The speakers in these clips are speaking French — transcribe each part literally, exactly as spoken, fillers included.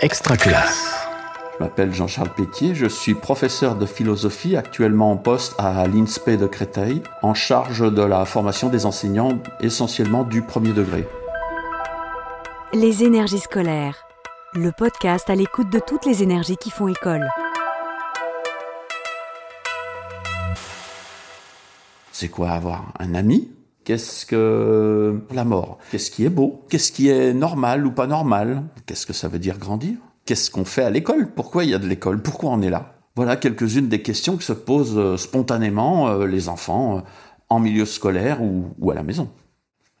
Extraculasse. Je m'appelle Jean-Charles Pétier, je suis professeur de philosophie actuellement en poste à l'I N S P E de Créteil, en charge de la formation des enseignants essentiellement du premier degré. Les énergies scolaires, le podcast à l'écoute de toutes les énergies qui font école. C'est quoi avoir un ami ? Qu'est-ce que la mort ? Qu'est-ce qui est beau ? Qu'est-ce qui est normal ou pas normal ? Qu'est-ce que ça veut dire grandir ? Qu'est-ce qu'on fait à l'école ? Pourquoi il y a de l'école ? Pourquoi on est là ? Voilà quelques-unes des questions que se posent spontanément les enfants en milieu scolaire ou à la maison.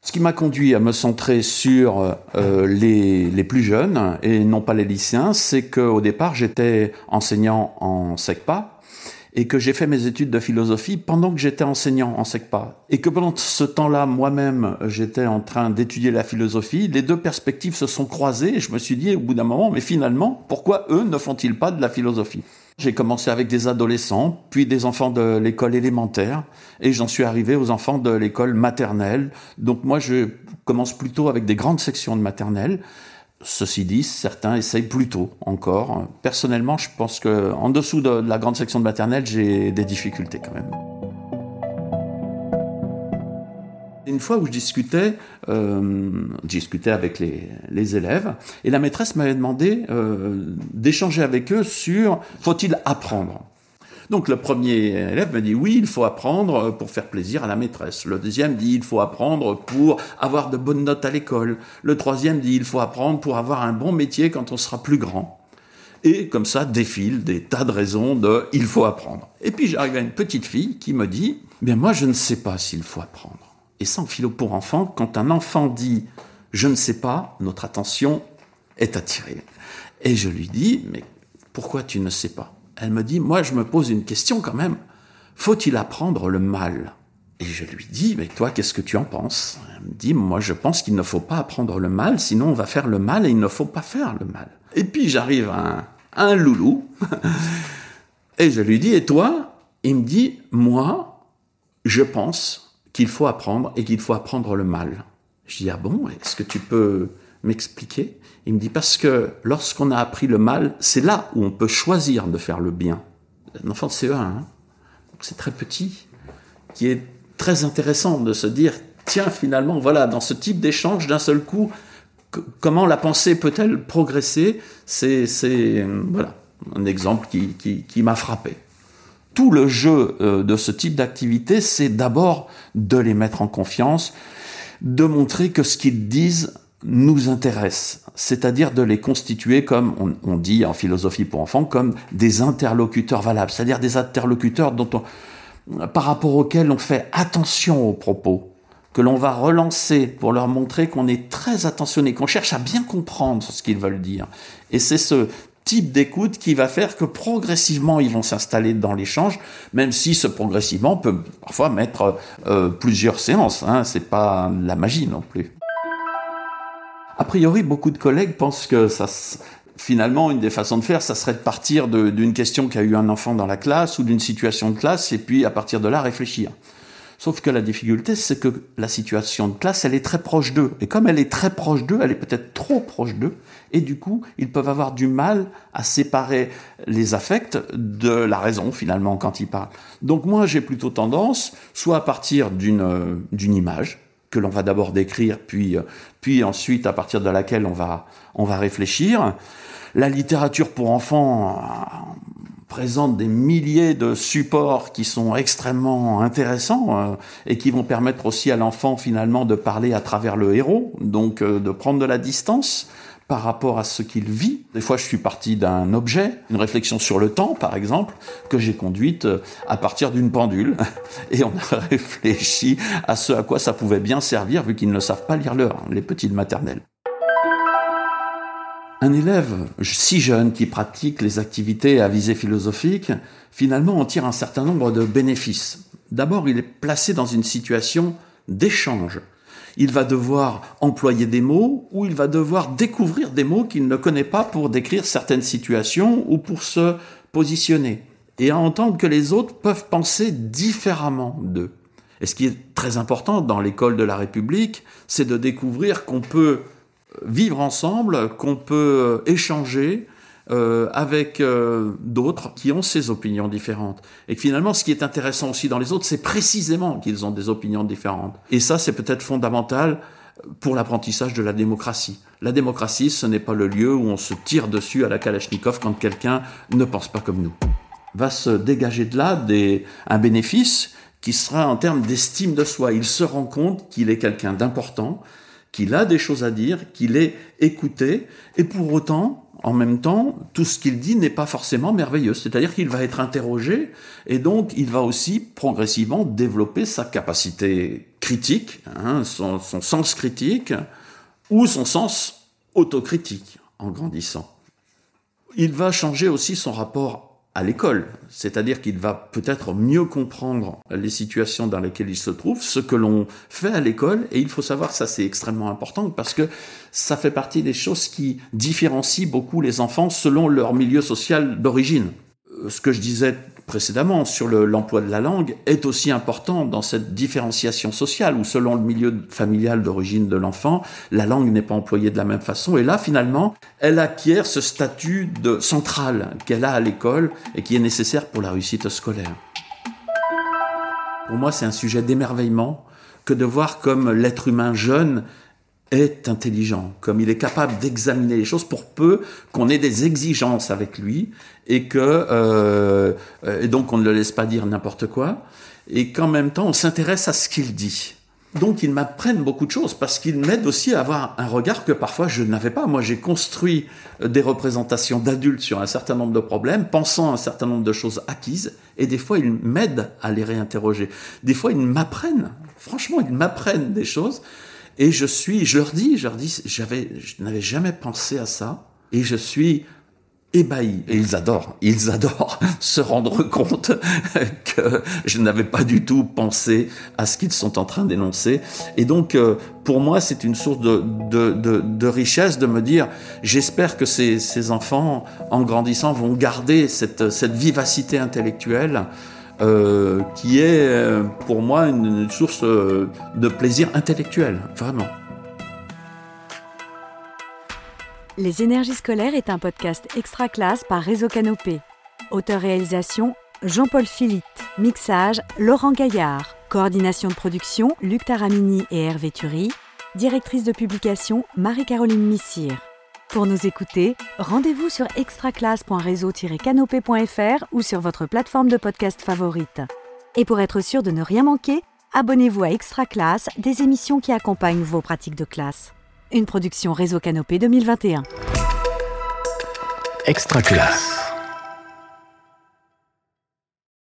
Ce qui m'a conduit à me centrer sur euh, les, les plus jeunes et non pas les lycéens, c'est qu'au départ, j'étais enseignant en SEGPA et que j'ai fait mes études de philosophie pendant que j'étais enseignant en SEGPA. Et que pendant ce temps-là, moi-même, j'étais en train d'étudier la philosophie. Les deux perspectives se sont croisées et je me suis dit au bout d'un moment, mais finalement, pourquoi eux ne font-ils pas de la philosophie ? J'ai commencé avec des adolescents, puis des enfants de l'école élémentaire, et j'en suis arrivé aux enfants de l'école maternelle. Donc moi, je commence plutôt avec des grandes sections de maternelle. Ceci dit, certains essayent plus tôt encore. Personnellement, je pense qu'en dessous de la grande section de maternelle, j'ai des difficultés quand même. Une fois où je discutais, euh, discutais avec les, les élèves, et la maîtresse m'avait demandé euh, d'échanger avec eux sur « faut-il apprendre ?» Donc le premier élève me dit « oui, il faut apprendre pour faire plaisir à la maîtresse ». Le deuxième dit « il faut apprendre pour avoir de bonnes notes à l'école ». Le troisième dit « il faut apprendre pour avoir un bon métier quand on sera plus grand ». Et comme ça défilent des tas de raisons de « il faut apprendre ». Et puis j'arrive à une petite fille qui me dit « bien moi je ne sais pas s'il faut apprendre ». Et ça, en philo pour enfants, quand un enfant dit « je ne sais pas », notre attention est attirée. Et je lui dis « mais pourquoi tu ne sais pas ?» Elle me dit « moi, je me pose une question quand même. Faut-il apprendre le mal ?» Et je lui dis « mais toi, qu'est-ce que tu en penses ?» Elle me dit « moi, je pense qu'il ne faut pas apprendre le mal, sinon on va faire le mal et il ne faut pas faire le mal. » Et puis j'arrive à un, à un loulou et je lui dis « et toi ?» Il me dit « moi, je pense... » qu'il faut apprendre et qu'il faut apprendre le mal. Je dis « ah bon, est-ce que tu peux m'expliquer ?» Il me dit « parce que lorsqu'on a appris le mal, c'est là où on peut choisir de faire le bien. » Un enfant de C E un, hein, donc c'est très petit, qui est très intéressant de se dire « tiens, finalement, voilà, dans ce type d'échange, d'un seul coup, c- comment la pensée peut-elle progresser ?» C'est, c'est voilà, un exemple qui, qui, qui m'a frappé. Tout le jeu de ce type d'activité, c'est d'abord de les mettre en confiance, de montrer que ce qu'ils disent nous intéresse, c'est-à-dire de les constituer comme, on, on dit en philosophie pour enfants, comme des interlocuteurs valables, c'est-à-dire des interlocuteurs dont on, par rapport auxquels on fait attention aux propos, que l'on va relancer pour leur montrer qu'on est très attentionné, qu'on cherche à bien comprendre ce qu'ils veulent dire. Et c'est ce type d'écoute qui va faire que progressivement ils vont s'installer dans l'échange, même si ce progressivement peut parfois mettre euh, plusieurs séances, hein, c'est pas la magie non plus. A priori, beaucoup de collègues pensent que ça, finalement, une des façons de faire, ça serait de partir de, d'une question qu'a eu un enfant dans la classe ou d'une situation de classe et puis à partir de là réfléchir. Sauf que la difficulté, c'est que la situation de classe, elle est très proche d'eux. Et comme elle est très proche d'eux, elle est peut-être trop proche d'eux. Et du coup, ils peuvent avoir du mal à séparer les affects de la raison, finalement, quand ils parlent. Donc moi, j'ai plutôt tendance, soit à partir d'une, euh, d'une image, que l'on va d'abord décrire, puis, euh, puis ensuite, à partir de laquelle on va, on va réfléchir. La littérature pour enfants... Euh, présente des milliers de supports qui sont extrêmement intéressants euh, et qui vont permettre aussi à l'enfant finalement de parler à travers le héros, donc euh, de prendre de la distance par rapport à ce qu'il vit. Des fois, je suis parti d'un objet, une réflexion sur le temps, par exemple, que j'ai conduite à partir d'une pendule. Et on a réfléchi à ce à quoi ça pouvait bien servir, vu qu'ils ne savent pas lire l'heure, les petits de maternelle. Un élève si jeune qui pratique les activités à visée philosophique, finalement, en tire un certain nombre de bénéfices. D'abord, il est placé dans une situation d'échange. Il va devoir employer des mots ou il va devoir découvrir des mots qu'il ne connaît pas pour décrire certaines situations ou pour se positionner et à entendre que les autres peuvent penser différemment d'eux. Et ce qui est très important dans l'école de la République, c'est de découvrir qu'on peut vivre ensemble, qu'on peut échanger euh, avec euh, d'autres qui ont ces opinions différentes. Et que finalement, ce qui est intéressant aussi dans les autres, c'est précisément qu'ils ont des opinions différentes. Et ça, c'est peut-être fondamental pour l'apprentissage de la démocratie. La démocratie, ce n'est pas le lieu où on se tire dessus à la Kalachnikov quand quelqu'un ne pense pas comme nous. Va se dégager de là des, un bénéfice qui sera en termes d'estime de soi. Il se rend compte qu'il est quelqu'un d'important, qu'il a des choses à dire, qu'il est écouté, et pour autant, en même temps, tout ce qu'il dit n'est pas forcément merveilleux. C'est-à-dire qu'il va être interrogé, et donc il va aussi progressivement développer sa capacité critique, hein, son, son sens critique, ou son sens autocritique, en grandissant. Il va changer aussi son rapport à l'école, c'est-à-dire qu'il va peut-être mieux comprendre les situations dans lesquelles il se trouve, ce que l'on fait à l'école, et il faut savoir que ça c'est extrêmement important parce que ça fait partie des choses qui différencient beaucoup les enfants selon leur milieu social d'origine. Ce que je disais précédemment sur le, l'emploi de la langue est aussi important dans cette différenciation sociale où selon le milieu familial d'origine de l'enfant, la langue n'est pas employée de la même façon et là finalement, elle acquiert ce statut de centrale qu'elle a à l'école et qui est nécessaire pour la réussite scolaire. Pour moi, c'est un sujet d'émerveillement que de voir comme l'être humain jeune est intelligent, comme il est capable d'examiner les choses pour peu qu'on ait des exigences avec lui et que euh, et donc on ne le laisse pas dire n'importe quoi et qu'en même temps on s'intéresse à ce qu'il dit. Donc ils m'apprennent beaucoup de choses parce qu'ils m'aident aussi à avoir un regard que parfois je n'avais pas. Moi j'ai construit des représentations d'adultes sur un certain nombre de problèmes, pensant à un certain nombre de choses acquises et des fois ils m'aident à les réinterroger. Des fois ils m'apprennent, franchement ils m'apprennent des choses. Et je suis, je leur dis, je leur dis, j'avais, je n'avais jamais pensé à ça. Et je suis ébahi. Et ils adorent, ils adorent se rendre compte que je n'avais pas du tout pensé à ce qu'ils sont en train d'énoncer. Et donc, pour moi, c'est une source de, de, de, de richesse de me dire, j'espère que ces, ces enfants, en grandissant, vont garder cette, cette vivacité intellectuelle. Euh, qui est euh, pour moi une, une source euh, de plaisir intellectuel, vraiment. Les énergies scolaires est un podcast extra classe par Réseau Canopé. Auteur-réalisation, Jean-Paul Philit. Mixage, Laurent Gaillard. Coordination de production, Luc Taramini et Hervé Turie. Directrice de publication, Marie-Caroline Missire. Pour nous écouter, rendez-vous sur extraclasse point réseau tiret canopé point f r ou sur votre plateforme de podcast favorite. Et pour être sûr de ne rien manquer, abonnez-vous à Extra Classe, des émissions qui accompagnent vos pratiques de classe. Une production Réseau Canopé deux mille vingt et un. Extra Classe.